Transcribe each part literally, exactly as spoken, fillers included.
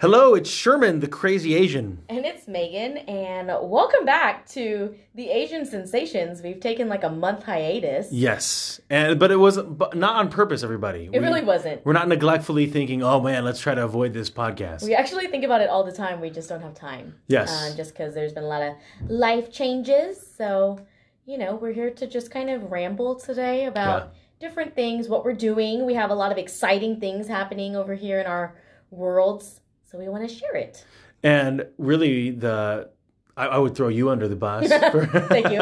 Hello, it's Sherman, the crazy Asian. And it's Megan, and welcome back to the Asian Sensations. We've taken like a month hiatus. Yes, and but it was but not on purpose, everybody. It we, really wasn't. We're not neglectfully thinking, oh man, let's try to avoid this podcast. We actually think about it all the time. We just don't have time. Yes. Uh, just because there's been a lot of life changes. So, you know, we're here to just kind of ramble today about yeah. different things, what we're doing. We have a lot of exciting things happening over here in our worlds. So we want to share it. And really, the I, I would throw you under the bus. For, Thank you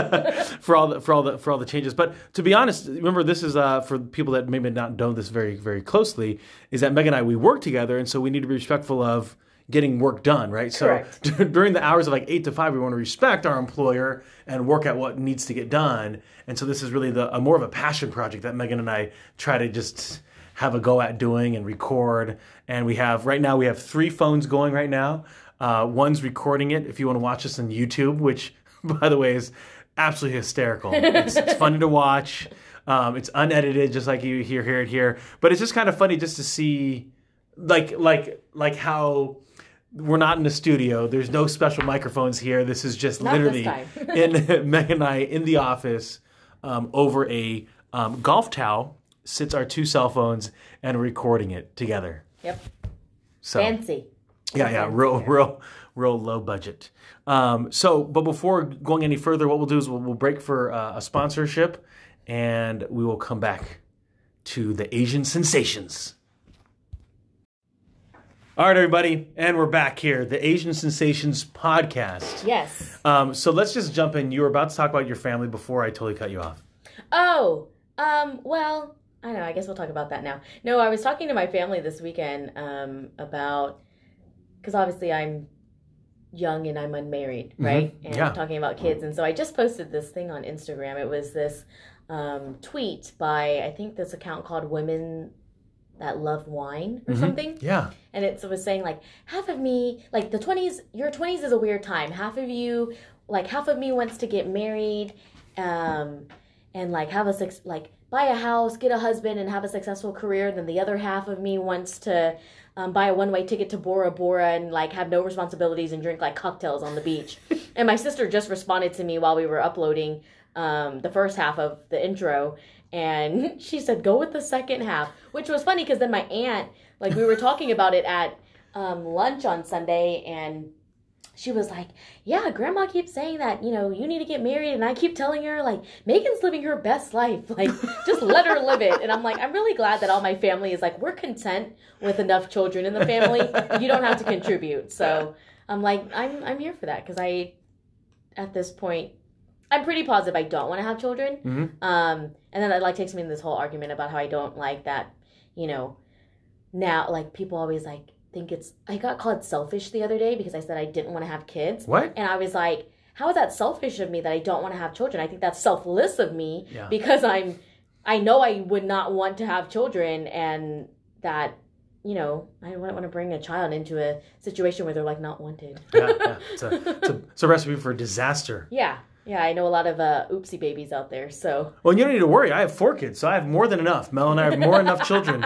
for all the for all the for all the changes. But to be honest, remember this is uh, for people that maybe not know this very very closely. Is that Meg and I we work together, and so we need to be respectful of getting work done, right? Correct. So d- during the hours of like eight to five, we want to respect our employer and work at what needs to get done. And so this is really the a more of a passion project that Megan and I try to just have a go at doing and record. And we have, right now, we have three phones going right now. Uh, one's recording it if you want to watch us on YouTube, which, by the way, is absolutely hysterical. It's, it's fun to watch. Um, it's unedited, just like you hear, hear it here. But it's just kind of funny just to see, like, like, like how we're not in the studio. There's no special microphones here. This is just not literally in Meg and I in the office um, over a um, golf towel. Sits our two cell phones and recording it together. Yep. So, fancy. Yeah, yeah. Real, real, real low budget. Um, so, but before going any further, what we'll do is we'll, we'll break for uh, a sponsorship, and we will come back to the Asian Sensations. All right, everybody, and we're back here, the Asian Sensations podcast. Yes. Um, so let's just jump in. You were about to talk about your family before I totally cut you off. Oh. Um. Well. I know, I guess we'll talk about that now. No, I was talking to my family this weekend um, about, because obviously I'm young and I'm unmarried, right? Mm-hmm. And yeah. I'm talking about kids. And so I just posted this thing on Instagram. It was this um, tweet by, I think this account called Women That Love Wine or mm-hmm. something. Yeah. And it was saying like, half of me, like the twenties, your twenties is a weird time. Half of you, like half of me wants to get married um, and like have a, like, buy a house, get a husband, and have a successful career. Then the other half of me wants to um, buy a one-way ticket to Bora Bora and like have no responsibilities and drink like cocktails on the beach. And my sister just responded to me while we were uploading um, the first half of the intro. And she said, go with the second half, which was funny because then my aunt, like we were talking about it at um, lunch on Sunday, and she was like, yeah, grandma keeps saying that, you know, you need to get married. And I keep telling her, like, Megan's living her best life. Like, just let her live it. And I'm like, I'm really glad that all my family is like, we're content with enough children in the family. You don't have to contribute. So I'm like, I'm I'm here for that. Because I, at this point, I'm pretty positive I don't want to have children. Mm-hmm. Um, and then it, like, takes me into this whole argument about how I don't like that, you know, now, like, people always, like, think it's I got called selfish the other day because I said I didn't want to have kids. What? And I was like, how is that selfish of me that I don't want to have children? I think that's selfless of me yeah. because I'm I know I would not want to have children, and that, you know, I wouldn't want to bring a child into a situation where they're like not wanted. yeah, yeah. It's, a, it's, a, it's a recipe for disaster. Yeah. Yeah, I know a lot of uh, oopsie babies out there, so. Well, you don't need to worry. I have four kids, so I have more than enough. Mel and I have more than enough children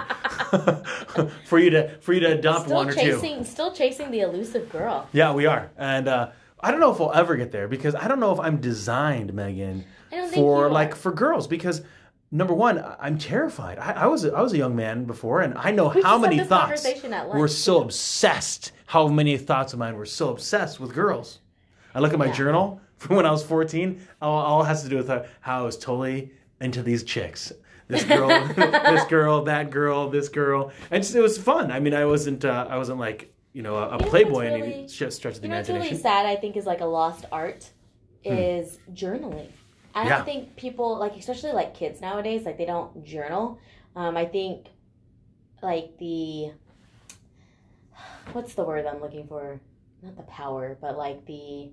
for you to for you to adopt still one or chasing, two. Still chasing the elusive girl. Yeah, we are. And uh, I don't know if we'll ever get there because I don't know if I'm designed, Megan, I don't think for like for girls because number one, I'm terrified. I, I was I was a young man before, and I know we how many thoughts were so yeah. obsessed. How many thoughts of mine were so obsessed with girls. I look at my yeah. journal. When I was fourteen, all, all has to do with how, how I was totally into these chicks. This girl, this girl, that girl, this girl. And just, it was fun. I mean, I wasn't, uh, I wasn't like, you know, a, a you playboy in really, any stretch of the you know imagination. What's really sad, I think, is like a lost art is hmm. journaling. I don't yeah. think people, like, especially like kids nowadays, like they don't journal. Um, I think like the, what's the word I'm looking for? Not the power, but like the...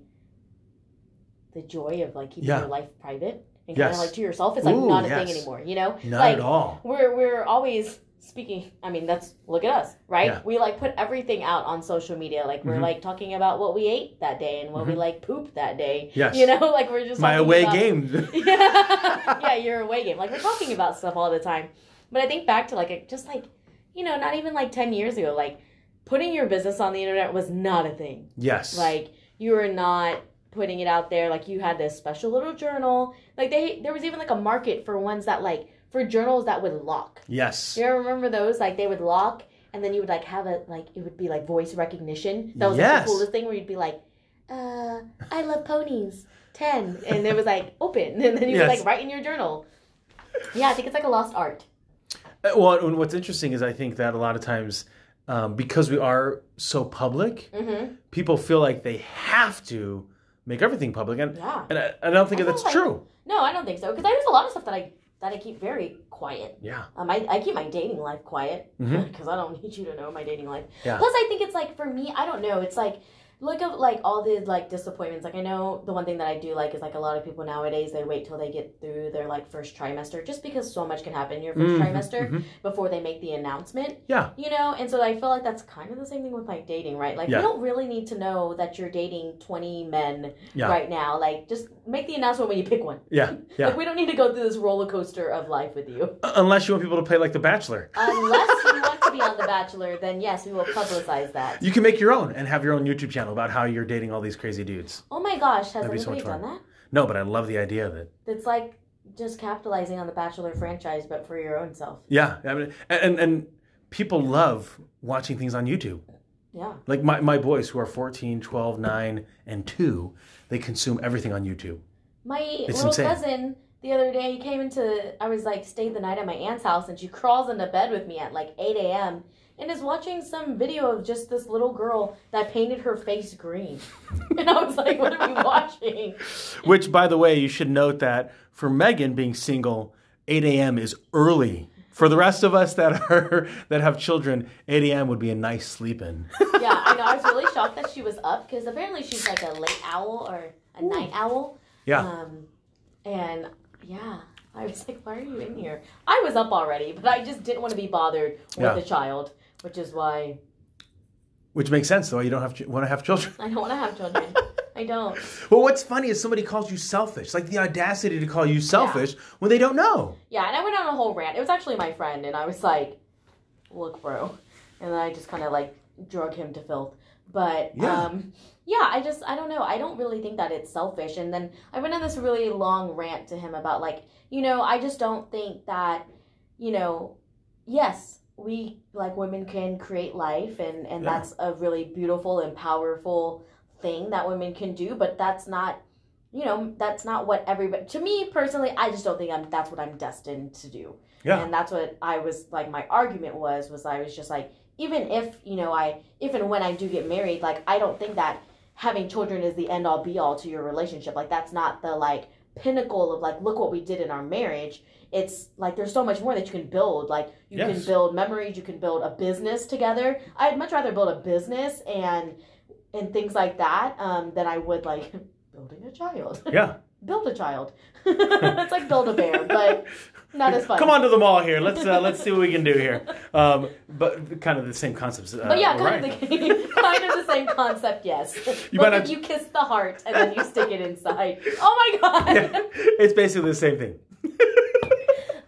the joy of like keeping yeah. your life private and yes. kind of like to yourself. It's like Ooh, not a yes. thing anymore, you know? Not like, at all. We're we're always speaking. I mean, that's look at us, right? Yeah. We like put everything out on social media. Like we're mm-hmm. like talking about what we ate that day and what mm-hmm. we like pooped that day. Yes. You know, like we're just my away about, game. yeah, yeah, your away game. Like we're talking about stuff all the time. But I think back to like a, just like, you know, not even like ten years ago, like putting your business on the internet was not a thing. Yes. Like, you were not putting it out there. Like, you had this special little journal. Like, they there was even, like, a market for ones that, like, for journals that would lock. Yes. You remember those? Like, they would lock, and then you would, like, have a, like, it would be, like, voice recognition. That was, yes. like, the coolest thing where you'd be, like, uh, I love ponies, ten. And it was, like, open. And then you yes. would, like, write in your journal. Yeah, I think it's, like, a lost art. Well, and what's interesting is I think that a lot of times, um, because we are so public, mm-hmm. people feel like they have to make everything public. And, yeah. and I, I don't think I that's don't true. I, no, I don't think so. Because there's a lot of stuff that I... that I keep very quiet. Yeah. Um, I, I keep my dating life quiet because mm-hmm. I don't need you to know my dating life. Yeah. Plus, I think it's like, for me, I don't know. It's like, look at like all the like disappointments. Like, I know the one thing that I do like is like a lot of people nowadays, they wait till they get through their like first trimester just because so much can happen in your first mm-hmm. trimester mm-hmm. before they make the announcement. Yeah. You know? And so I feel like that's kind of the same thing with like dating, right? Like, yeah. you don't really need to know that you're dating twenty men yeah. right now. Like, just make the announcement when you pick one. Yeah. yeah. Like, we don't need to go through this roller coaster of life with you. Uh, unless you want people to play like The Bachelor. Unless you want to be on The Bachelor, then yes, we will publicize that. You can make your own and have your own YouTube channel about how you're dating all these crazy dudes. Oh my gosh, has anybody so done that? No, but I love the idea of it. It's like just capitalizing on the Bachelor franchise, but for your own self. Yeah, I mean, and and people love watching things on YouTube. Yeah. Like my, my boys who are fourteen, twelve, nine, and two, they consume everything on YouTube. My it's little insane. cousin the other day, he came into, I was like, stayed the night at my aunt's house, and she crawls into bed with me at like eight a.m., and is watching some video of just this little girl that painted her face green. And I was like, what are we watching? Which, by the way, you should note that for Megan being single, eight a.m. is early. For the rest of us that are that have children, eight a.m. would be a nice sleep-in. Yeah, I know. I was really shocked that she was up because apparently she's like a late owl or a Ooh. night owl. Yeah. Um, and, yeah. I was like, why are you in here? I was up already, but I just didn't want to be bothered with yeah. a child. Which is why... Which makes sense, though. You don't have to, want to have children. I don't want to have children. I don't. Well, what's funny is somebody calls you selfish. Like, the audacity to call you selfish yeah. when they don't know. Yeah, and I went on a whole rant. It was actually my friend, and I was like, look, bro. And then I just kind of, like, drug him to filth. But, yeah. um, yeah, I just, I don't know. I don't really think that it's selfish. And then I went on this really long rant to him about, like, you know, I just don't think that, you know, yes... we, like, women can create life, and, and yeah. that's a really beautiful and powerful thing that women can do, but that's not, you know, that's not what everybody, to me, personally, I just don't think I'm, that's what I'm destined to do. Yeah. And that's what I was, like, my argument was, was I was just like, even if, you know, I, if and when I do get married, like, I don't think that having children is the end-all, be-all to your relationship. Like, that's not the, like, pinnacle of, like, look what we did in our marriage. It's like there's so much more that you can build. Like you yes. can build memories, you can build a business together. I'd much rather build a business and and things like that um, than I would like building a child. Yeah, build a child. It's like build a bear, but not as fun. Come on to the mall here. Let's uh, let's see what we can do here. Um, but kind of the same concepts. Uh, but yeah, kind right. of the kind of the same concept. Yes, you like might if have... you kiss the heart and then you stick it inside. Oh my god! Yeah. It's basically the same thing.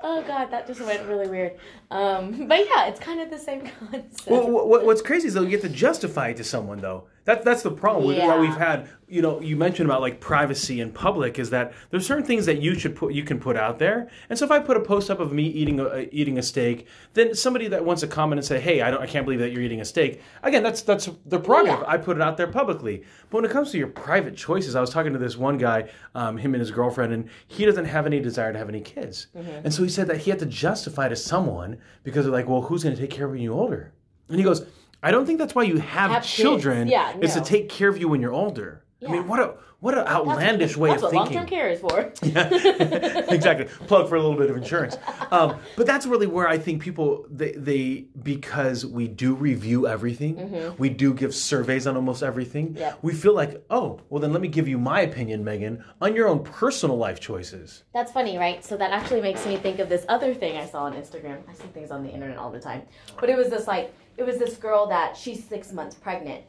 Oh, God, that just went really weird. Um, but, yeah, it's kind of the same concept. Well, what, what's crazy is, though, you get to justify it to someone, though. That, that's the problem yeah. that we've had. You know, you mentioned about, like, privacy in public is that there's certain things that you should put, you can put out there. And so if I put a post up of me eating a, uh, eating a steak, then somebody that wants to comment and say, hey, I don't, I can't believe that you're eating a steak. Again, that's that's their prerogative. Yeah. I put it out there publicly. But when it comes to your private choices, I was talking to this one guy, um, him and his girlfriend, and he doesn't have any desire to have any kids. Mm-hmm. And so he said that he had to justify to someone because they're like, well, who's going to take care of you when you're older? And he goes... I don't think that's why you have, have children. Yeah, no. It's to take care of you when you're older. Yeah. I mean, what a what an outlandish that's, way that's of thinking. That's what long-term care is for. Yeah, exactly. Plug for a little bit of insurance. Um, but that's really where I think people, they, they because we do review everything, mm-hmm. we do give surveys on almost everything, yep. we feel like, oh, well then let me give you my opinion, Megan, on your own personal life choices. That's funny, right? So that actually makes me think of this other thing I saw on Instagram. I see things on the internet all the time. But it was this like, it was this girl that she's six months pregnant.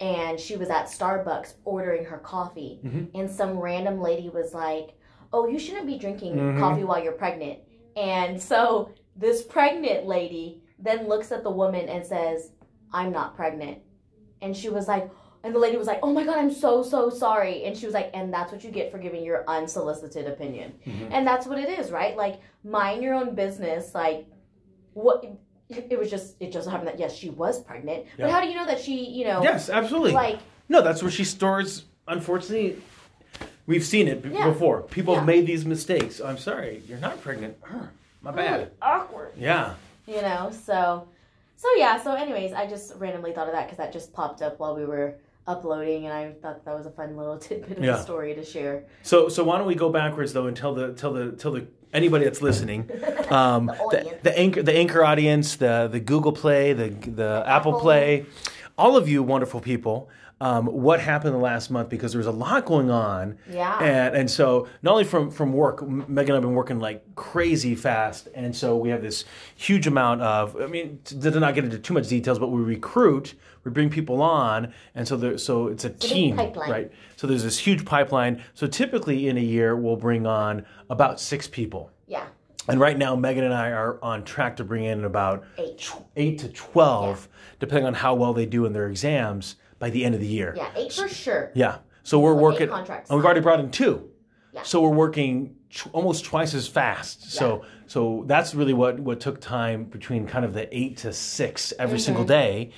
And she was at Starbucks ordering her coffee. Mm-hmm. And some random lady was like, oh, you shouldn't be drinking mm-hmm. coffee while you're pregnant. And so this pregnant lady then looks at the woman and says, I'm not pregnant. And she was like, and the lady was like, oh my God, I'm so, so sorry. And she was like, and that's what you get for giving your unsolicited opinion. Mm-hmm. And that's what it is, right? Like, mind your own business. Like, what, it was just, it just happened that, yes, she was pregnant. Yeah. But how do you know that she, you know. Yes, absolutely. Like. No, that's where she stores, unfortunately. We've seen it b- yeah. before. People yeah. have made these mistakes. I'm sorry, you're not pregnant. Urgh, my bad. Really awkward. Yeah. You know, so, so yeah. So anyways, I just randomly thought of that because that just popped up while we were uploading, and I thought that was a fun little tidbit of yeah. a story to share. So, so why don't we go backwards though and tell the tell the tell the anybody that's listening, um, the, the, the anchor the anchor audience, the the Google Play, the the Apple, Apple Play, all of you wonderful people. Um, what happened the last month, because there was a lot going on. Yeah. And, and so not only from, from work, Megan and I have been working like crazy fast. And so we have this huge amount of, I mean, to, to not get into too much details, but we recruit, we bring people on. And so there, so it's a it's team, a right? So there's this huge pipeline. So typically in a year, we'll bring on about six people. Yeah. And right now, Megan and I are on track to bring in about eight, eight to twelve, yeah. depending on how well they do in their exams. By the end of the year. Yeah, eight for sure. Yeah. So we're working. Eight contracts. And we've already brought in two. Yeah. So we're working tr- almost twice as fast. Yeah. So so that's really what, what took time between kind of the eight to six every mm-hmm. single day.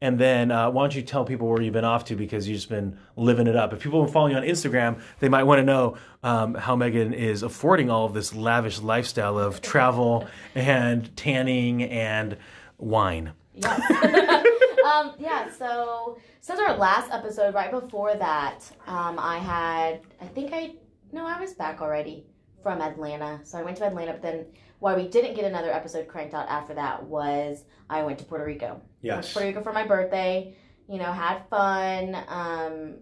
And then uh, why don't you tell people where you've been off to, because you've just been living it up. If people are following you on Instagram, they might want to know um, how Megan is affording all of this lavish lifestyle of travel and tanning and wine. Yeah. Um, yeah, so since our last episode, right before that, um, I had, I think I, no, I was back already from Atlanta. So I went to Atlanta, but then why we didn't get another episode cranked out after that was I went to Puerto Rico. Yes. I went to Puerto Rico for my birthday, you know, had fun. Um,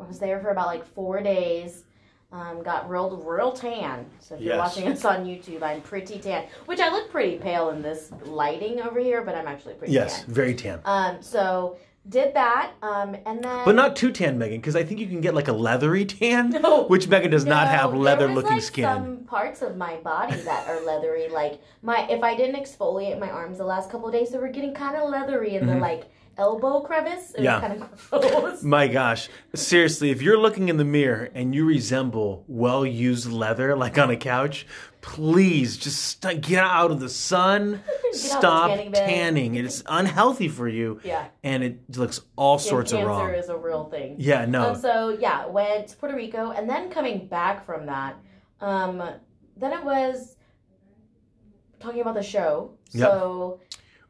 I was there for about like four days. Um, got real, real tan. So if yes. you're watching us on YouTube, I'm pretty tan. Which I look pretty pale in this lighting over here, but I'm actually pretty yes, tan. Yes, very tan. Um, so did that, um, and then... But not too tan, Megan, because I think you can get like a leathery tan, no, which Megan does no, not have leather-looking like skin. Some parts of my body that are leathery. Like, my if I didn't exfoliate my arms the last couple of days, they were getting kind of leathery, and mm-hmm. they're like... elbow crevice. It yeah. was kind of gross. My gosh. Seriously, if you're looking in the mirror and you resemble well-used leather, like on a couch, please just st- get out of the sun. Stop the tanning. tanning. It's unhealthy for you. Yeah. And it looks all yeah, sorts of wrong. Cancer is a real thing. Yeah, no. Um, so, yeah, went to Puerto Rico. And then coming back from that, um, then it was talking about the show. Yep. So...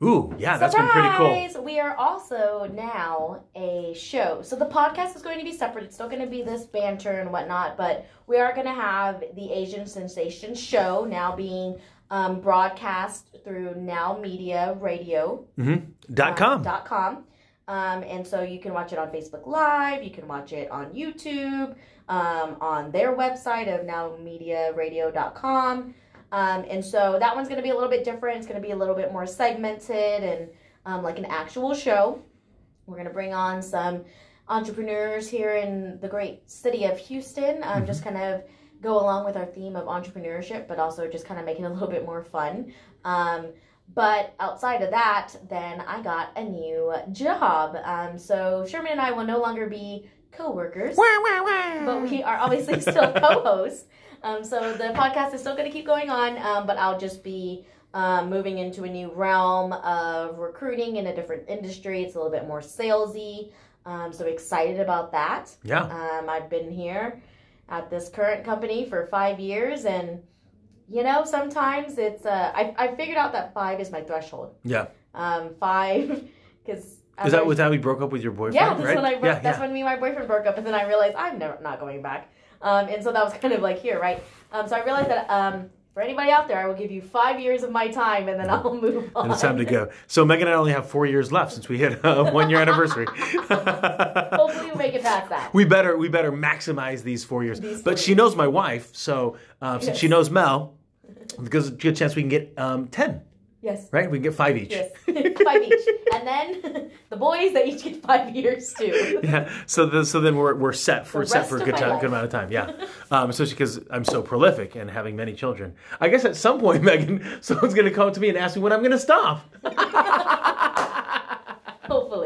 Ooh, yeah, that's Surprise! Been pretty cool. We are also now a show. So the podcast is going to be separate. It's still going to be this banter and whatnot, but we are going to have the Asian Sensations show now being um, broadcast through NowMediaRadio. Mm-hmm. Dot com. Um, dot com. Um, and so you can watch it on Facebook Live. You can watch it on YouTube, um, on their website of now media radio dot com. Um, and so that one's going to be a little bit different. It's going to be a little bit more segmented and um, like an actual show. We're going to bring on some entrepreneurs here in the great city of Houston. Um, mm-hmm. Just kind of go along with our theme of entrepreneurship, but also just kind of make it a little bit more fun. Um, but outside of that, then I got a new job. Um, so Sherman and I will no longer be co-workers, wah, wah, wah. But we are obviously still co-hosts. Um, so the podcast is still going to keep going on, um, but I'll just be um, moving into a new realm of recruiting in a different industry. It's a little bit more salesy, um, so excited about that. Yeah. Um, I've been here at this current company for five years, and, you know, sometimes it's, uh, I I figured out that five is my threshold. Yeah. Um, five, because... Is that, was that we broke up with your boyfriend, yeah, that's right? When I broke, yeah, that's yeah. when me and my boyfriend broke up, and then I realized I'm never not going back. Um, and so that was kind of like here, right? Um, so I realized that um, for anybody out there, I will give you five years of my time, and then I'll move on. And it's time to go. So Megan and I only have four years left since we hit a one-year anniversary. Hopefully we make it past that. We better we better maximize these four years. These but four she years. Knows my wife, so um, since yes. she knows Mel, there's a good chance we can get um, ten. Yes. Right? We can get five each. Yes. Five each. And then the boys, they each get five years too. Yeah. So the, so then we're we're set for set for a good time, good amount of time. Yeah. Um, especially because I'm so prolific and having many children. I guess at some point, Megan, someone's going to come to me and ask me when I'm going to stop.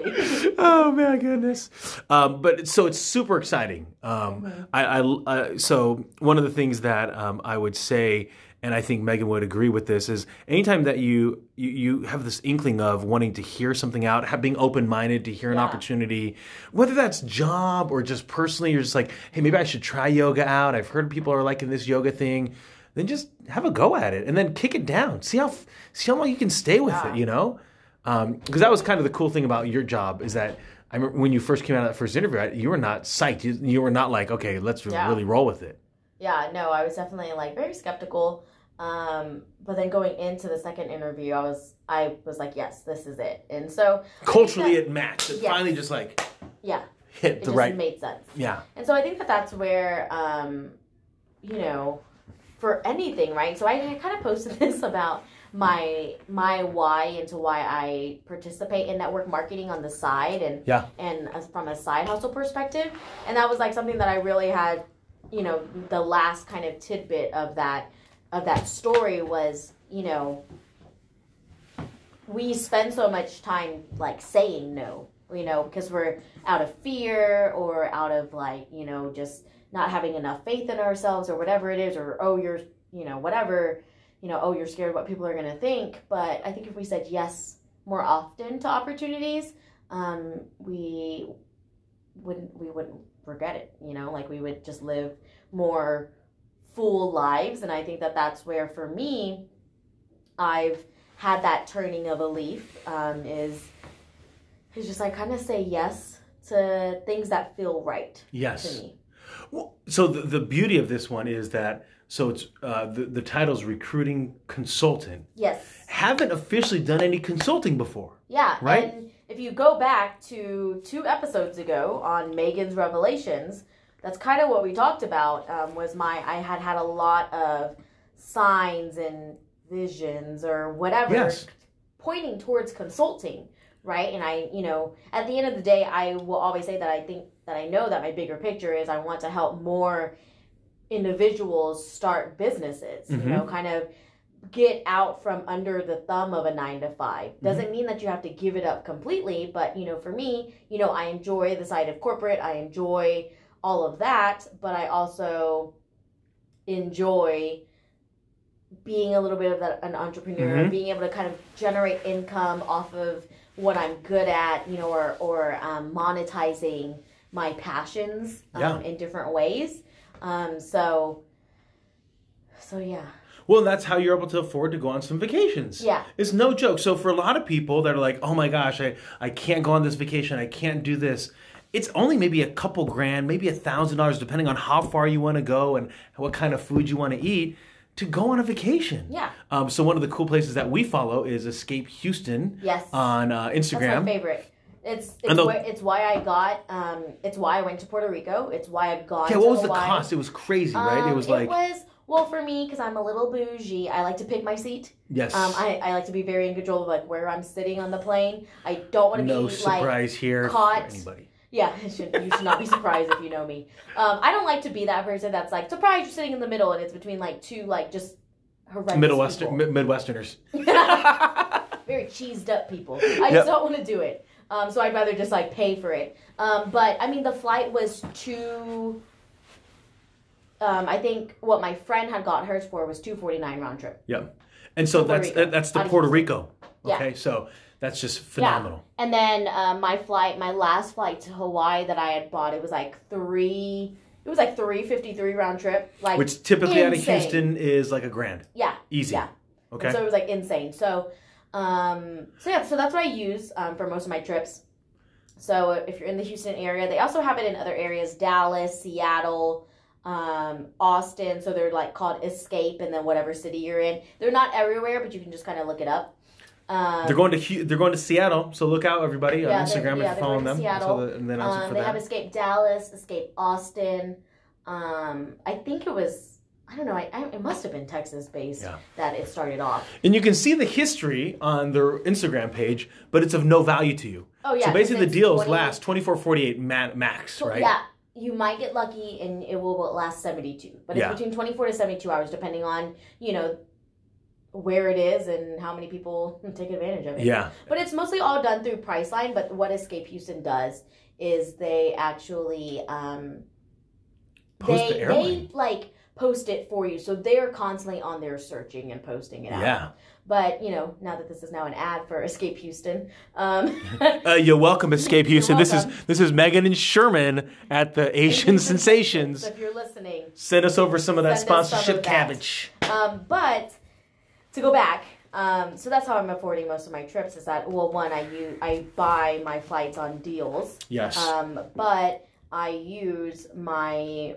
Literally. Oh my goodness. Um, but so it's super exciting. Um, I, I, I so one of the things that um, I would say, and I think Megan would agree with this, is anytime that you you, you have this inkling of wanting to hear something out, have, being open-minded to hear yeah. an opportunity, whether that's job or just personally, you're just like, hey, maybe I should try yoga out. I've heard people are liking this yoga thing. Then just have a go at it and then kick it down. See how see how long you can stay with yeah. it, you know? Because um, that was kind of the cool thing about your job is that I remember when you first came out of that first interview, you were not psyched. You, you were not like, okay, let's yeah. really roll with it. Yeah, no, I was definitely like very skeptical. Um, but then going into the second interview, I was I was like, yes, this is it. And so culturally that, it matched. It yes. finally just like yeah, hit it the just right made sense. Yeah. And so I think that that's where um, you know, for anything, right? So I, I kind of posted this about my my why into why I participate in network marketing on the side and yeah. and as from a side hustle perspective, and that was like something that I really had, you know, the last kind of tidbit of that. of that story was, you know, we spend so much time, like, saying no, you know, because we're out of fear or out of, like, you know, just not having enough faith in ourselves or whatever it is, or, oh, you're, you know, whatever, you know, oh, you're scared what people are going to think. But I think if we said yes more often to opportunities, um, we wouldn't, we wouldn't regret it, you know, like, we would just live more full lives. And I think that that's where, for me, I've had that turning of a leaf, um, is, is just like kind of say yes to things that feel right yes. to me. Well, so the, the beauty of this one is that, so it's uh, the, the title's Recruiting Consultant. Yes. Haven't officially done any consulting before. Yeah. Right? And if you go back to two episodes ago on Megan's Revelations, that's kind of what we talked about, um, was my, I had had a lot of signs and visions or whatever yes. pointing towards consulting, right? And I, you know, at the end of the day, I will always say that I think that I know that my bigger picture is I want to help more individuals start businesses, mm-hmm. you know, kind of get out from under the thumb of a nine to five. Doesn't mm-hmm. mean that you have to give it up completely, but, you know, for me, you know, I enjoy the side of corporate. I enjoy all of that, but I also enjoy being a little bit of that, an entrepreneur, mm-hmm. being able to kind of generate income off of what I'm good at, you know, or, or um, monetizing my passions um, yeah. in different ways. Um, so, so yeah. Well, that's how you're able to afford to go on some vacations. Yeah. It's no joke. So for a lot of people that are like, oh my gosh, I, I can't go on this vacation. I can't do this. It's only maybe a couple grand, maybe a thousand dollars, depending on how far you want to go and what kind of food you want to eat, to go on a vacation. Yeah. Um, so one of the cool places that we follow is Escape Houston. Yes. On uh, Instagram. That's my favorite. It's it's, the, where, it's why I got um, it's why I went to Puerto Rico. It's why I've gone. Yeah. What to was Hawaii. The cost? It was crazy, right? Um, it was it like. Was, Well, for me, because I'm a little bougie, I like to pick my seat. Yes. Um, I, I like to be very in control of like where I'm sitting on the plane. I don't want to no be surprise like here caught. For anybody. Yeah, it should, you should not be surprised if you know me. Um, I don't like to be that person that's like, surprise, you're sitting in the middle, and it's between like two like just horrendous Middle Western, mi- Midwesterners. Very cheesed up people. I yep. just don't want to do it. Um, so I'd rather just like pay for it. Um, but I mean, the flight was two. Um, I think what my friend had got hers for was two forty-nine round trip. Yeah. And so that's Rico. that's the Puerto Rico. Okay. Yeah. So that's just phenomenal. Yeah. And then uh, my flight, my last flight to Hawaii that I had bought, it was like three it was like three fifty-three round trip. Like Which typically insane. Out of Houston is like a grand. Yeah. Easy. Yeah. Okay. And so it was like insane. So um so yeah, so that's what I use um, for most of my trips. So if you're in the Houston area, they also have it in other areas, Dallas, Seattle, Um, Austin, so they're like called Escape, and then whatever city you're in. They're not everywhere, but you can just kind of look it up. Um, they're going to they're going to Seattle, so look out everybody on yeah, Instagram yeah, if you're following them. So the, and then um, they that. have Escape Dallas, Escape Austin. Um, I think it was I don't know. I, I, it must have been Texas based yeah. that it started off. And you can see the history on their Instagram page, but it's of no value to you. Oh yeah. So basically, the deals last twenty-four forty-eight max, right? Yeah. You might get lucky, and it will last seventy-two. But it's yeah. between twenty-four to seventy-two hours, depending on, you know, where it is and how many people take advantage of it. Yeah. But it's mostly all done through Priceline. But what Escape Houston does is they actually um, post they the they like post it for you, so they are constantly on there searching and posting it out. Yeah. But you know, now that this is now an ad for Escape Houston, um, uh, you're welcome, Escape Houston. Welcome. This is this is Megan and Sherman at the Asian Sensations. So if you're listening, send us over some of that sponsorship of that. cabbage. Um, but. To go back, um, so that's how I'm affording most of my trips is that, well, one, I use, I buy my flights on deals. Yes. Um, but I use my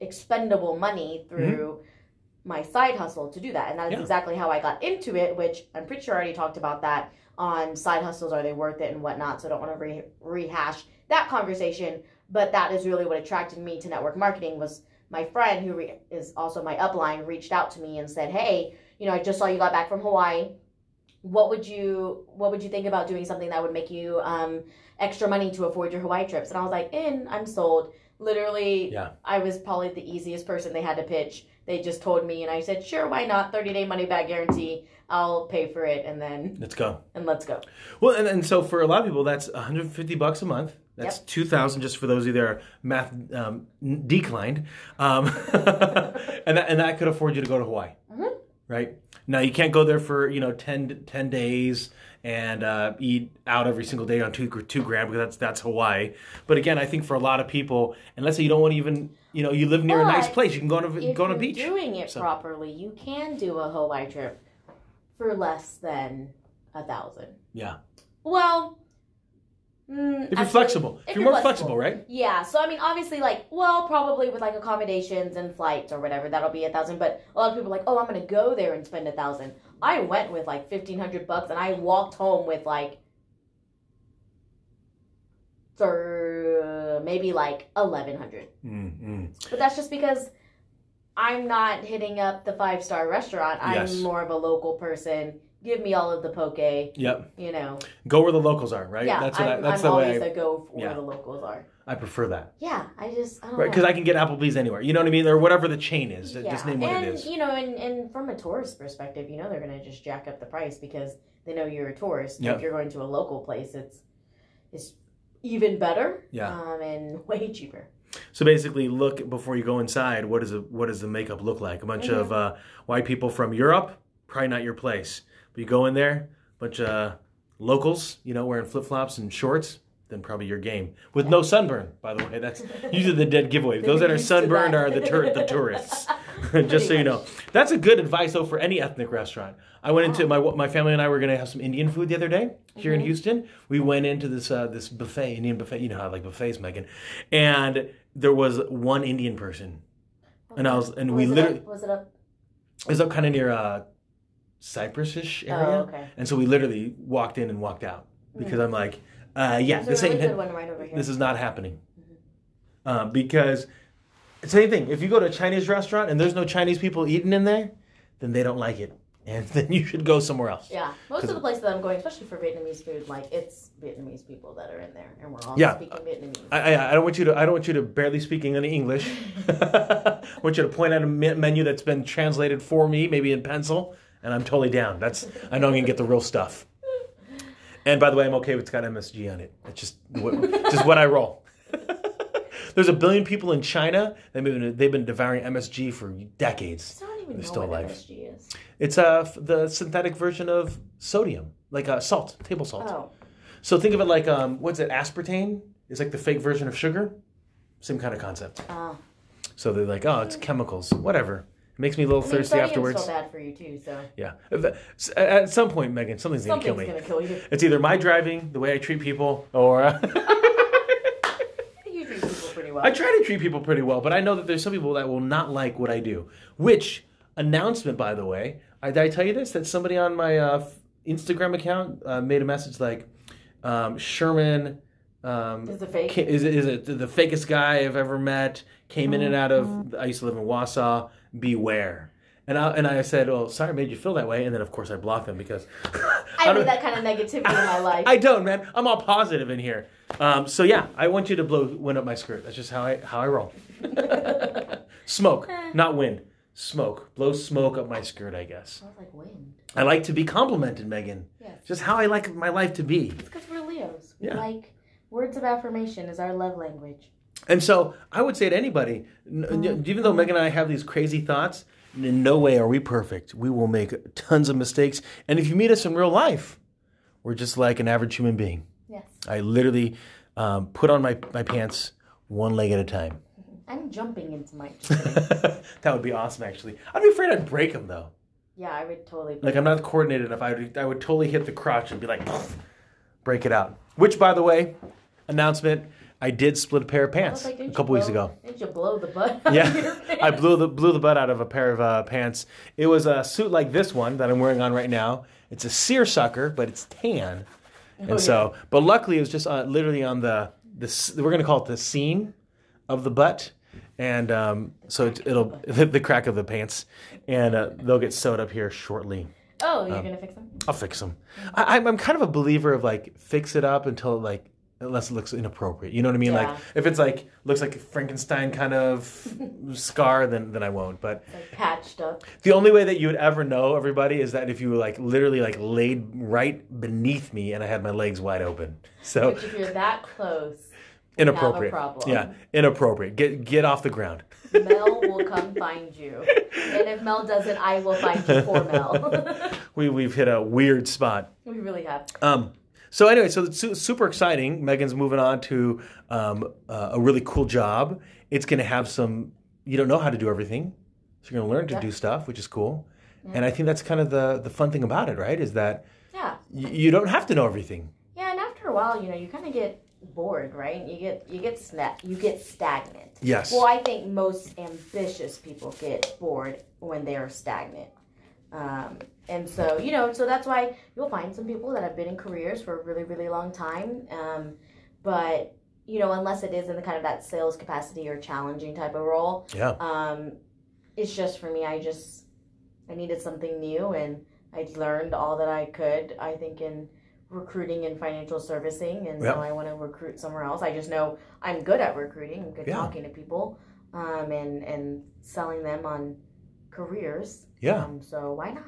expendable money through mm-hmm. my side hustle to do that. And that is yeah. exactly how I got into it, which I'm pretty sure I already talked about that on side hustles, are they worth it and whatnot. So I don't want to re- rehash that conversation. But that is really what attracted me to network marketing was my friend, who re- is also my upline, reached out to me and said, hey, you know, I just saw you got back from Hawaii. What would you What would you think about doing something that would make you um, extra money to afford your Hawaii trips? And I was like, in, I'm sold. Literally, yeah. I was probably the easiest person they had to pitch. They just told me, and I said, sure, why not? thirty-day money-back guarantee. I'll pay for it, and then... Let's go. And let's go. Well, and, and so for a lot of people, that's one hundred fifty bucks a month. That's yep. two thousand just for those of you that are math um, declined. Um, and, that, and that could afford you to go to Hawaii. Mm-hmm. Right? Now, you can't go there for, you know, ten, ten days and uh, eat out every single day on two, two grand because that's that's Hawaii. But again, I think for a lot of people, and let's say you don't want to even, you know, you live near but a nice place. You can go on a, go on a beach. If you're doing it so. properly, you can do a Hawaii trip for less than a thousand. Yeah. Well... Mm, if you're actually, flexible. If, if you're, you're more flexible. flexible, right? Yeah. So, I mean, obviously, like, well, probably with, like, accommodations and flights or whatever, that'll be a thousand. But a lot of people are like, oh, I'm going to go there and spend a thousand. I went with, like, fifteen hundred bucks, and I walked home with, like, thir- maybe, like, eleven hundred. Mm-hmm. But that's just because I'm not hitting up the five-star restaurant. Yes. I'm more of a local person. Give me all of the poke. Yep. You know. Go where the locals are, right? Yeah, that's what I'm, I, that's I'm the always way I, a go where yeah. the locals are. I prefer that. Yeah, I just, I don't right, because I can get Applebee's anywhere. You know what I mean? Or whatever the chain is. Yeah. Just name what and, it is. You know, and, and from a tourist perspective, you know they're going to just jack up the price because they know you're a tourist. Yep. If you're going to a local place, it's it's even better yeah. um, and way cheaper. So basically, look before you go inside, what, is a, what does the makeup look like? A bunch mm-hmm. of uh, white people from Europe, probably not your place. You go in there, bunch of locals, you know, wearing flip-flops and shorts, then probably your game. With no sunburn, by the way. That's usually the dead giveaway. Those that are sunburned are the tur- the tourists, just so you know. That's a good advice, though, for any ethnic restaurant. I went into, my my family and I were going to have some Indian food the other day here mm-hmm. in Houston. We went into this uh, this buffet, Indian buffet. You know how I like buffets, Megan. And there was one Indian person. Okay. And I was, and was we literally... Up? Was it up? It was up kind of near... Uh, Cyprus-ish area. Oh, okay. And so we literally walked in and walked out because mm-hmm. I'm like, uh, yeah, this, really ain't, right over here. This is not happening. Mm-hmm. Um, because same thing, if you go to a Chinese restaurant and there's no Chinese people eating in there, then they don't like it. And then you should go somewhere else. Yeah. Most of the places that I'm going, especially for Vietnamese food, like it's Vietnamese people that are in there, and we're all yeah. speaking Vietnamese. I, I, I don't want you to. I don't want you to barely speaking any English. I want you to point out a menu that's been translated for me, maybe in pencil. And I'm totally down. That's I know I'm gonna get the real stuff. And by the way, I'm okay if it's got M S G on it. It's just what, just what I roll. There's a billion people in China. They've been they've been devouring M S G for decades. I don't even They're know still what alive. M S G is. It's uh, the synthetic version of sodium, like uh, salt, table salt. Oh. So think of it like um, what's it? Aspartame is like the fake version of sugar. Same kind of concept. Oh. So they're like, oh, it's chemicals, whatever. It makes me a little I mean, thirsty afterwards. It's so bad for you too, so. Yeah. At some point, Megan, something's going to kill me. Something's going to kill you. It's either my driving, the way I treat people, or... Uh... You treat people pretty well. I try to treat people pretty well, but I know that there's some people that will not like what I do. Which, announcement, by the way, I, did I tell you this? That somebody on my uh, Instagram account uh, made a message like, um, Sherman... Um, is, the fake? is it is it the fakest guy I've ever met? Came in and out of. I used to live in Wausau. Beware, and I and I said, "Oh, sorry, I made you feel that way." And then of course I blocked them because I need that kind of negativity in my life. I don't, man. I'm all positive in here. Um, so yeah, I want you to blow wind up my skirt. That's just how I how I roll. Smoke, not wind. smoke. Blow smoke up my skirt, I guess. Sounds like wind. I like to be complimented, Megan. Yes. Just how I like my life to be. It's because we're Leos. We yeah. like words of affirmation is our love language. And so I would say to anybody, mm. even though Megan and I have these crazy thoughts, in no way are we perfect. We will make tons of mistakes. And if you meet us in real life, we're just like an average human being. Yes. I literally um, put on my, my pants one leg at a time. I'm jumping into my chair. That would be awesome, actually. I'd be afraid I'd break them, though. Yeah, I would totally break them. Like, I'm not coordinated enough. I would, I would totally hit the crotch and be like, break it out. Which, by the way, announcement... I did split a pair of pants like, a couple blow, weeks ago. Did you blow the butt out yeah, of your pants? I blew the blew the butt out of a pair of uh, pants. It was a suit like this one that I'm wearing on right now. It's a seersucker, but it's tan. Oh, and yeah. so, but luckily it was just uh, literally on the, the we're going to call it the seam of the butt. And um, so it, it'll, the, the crack of the pants. And uh, they'll get sewed up here shortly. Oh, you're um, going to fix them? I'll fix them. I, I'm kind of a believer of like, fix it up until like, unless it looks inappropriate. You know what I mean? Yeah. Like, if it's like, looks like a Frankenstein kind of scar, then then I won't. But like patched up. The only way that you would ever know, everybody, is that if you were like literally like laid right beneath me and I had my legs wide open. So which if you're that close, inappropriate. Have a problem. Yeah, inappropriate. Get get off the ground. Mel will come find you. And if Mel doesn't, I will find you for Mel. we, we've hit a weird spot. We really have. Um. So anyway, so it's super exciting. Megan's moving on to um, uh, a really cool job. It's going to have some, you don't know how to do everything. So you're going to learn to yeah. do stuff, which is cool. Yeah. And I think that's kind of the, the fun thing about it, right? Is that yeah. y- you don't have to know everything. Yeah, and after a while, you know, you kind of get bored, right? You get you get sna- you get stagnant. Yes. Well, I think most ambitious people get bored when they are stagnant. Um, and so, you know, so that's why you'll find some people that have been in careers for a really, really long time. Um, but, you know, unless it is in the kind of that sales capacity or challenging type of role, yeah. um, it's just for me, I just, I needed something new and I learned all that I could, I think, in recruiting and financial servicing. And yeah. so I want to recruit somewhere else. I just know I'm good at recruiting. I'm good yeah. talking to people, um, and, and selling them on careers. Yeah. Um, so why not?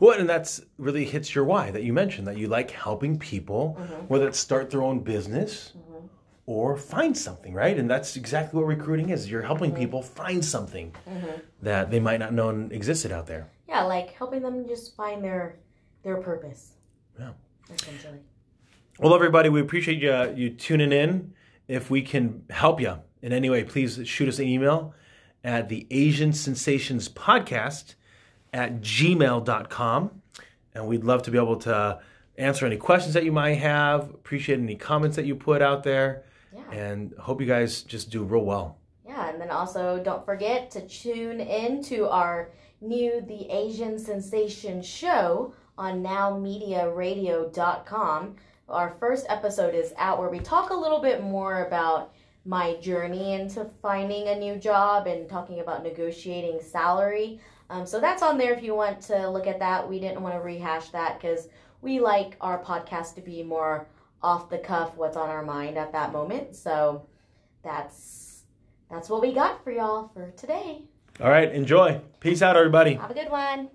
Well, and that's really hits your why that you mentioned, that you like helping people, mm-hmm. whether it's start their own business mm-hmm. or find something, right? And that's exactly what recruiting is. You're helping mm-hmm. people find something mm-hmm. that they might not know existed out there. Yeah, like helping them just find their their purpose. Yeah. Essentially. Well, everybody, we appreciate you, uh, you tuning in. If we can help you in any way, please shoot us an email at the Asian Sensations Podcast at gmail dot com. And we'd love to be able to answer any questions that you might have, appreciate any comments that you put out there, yeah. and hope you guys just do real well. Yeah, and then also don't forget to tune in to our new The Asian Sensation show on now media radio dot com. Our first episode is out where we talk a little bit more about my journey into finding a new job and talking about negotiating salary. Um, so that's on there if you want to look at that. We didn't want to rehash that because we like our podcast to be more off the cuff, what's on our mind at that moment. So that's that's what we got for y'all for today. All right, enjoy. Peace out, everybody. Have a good one.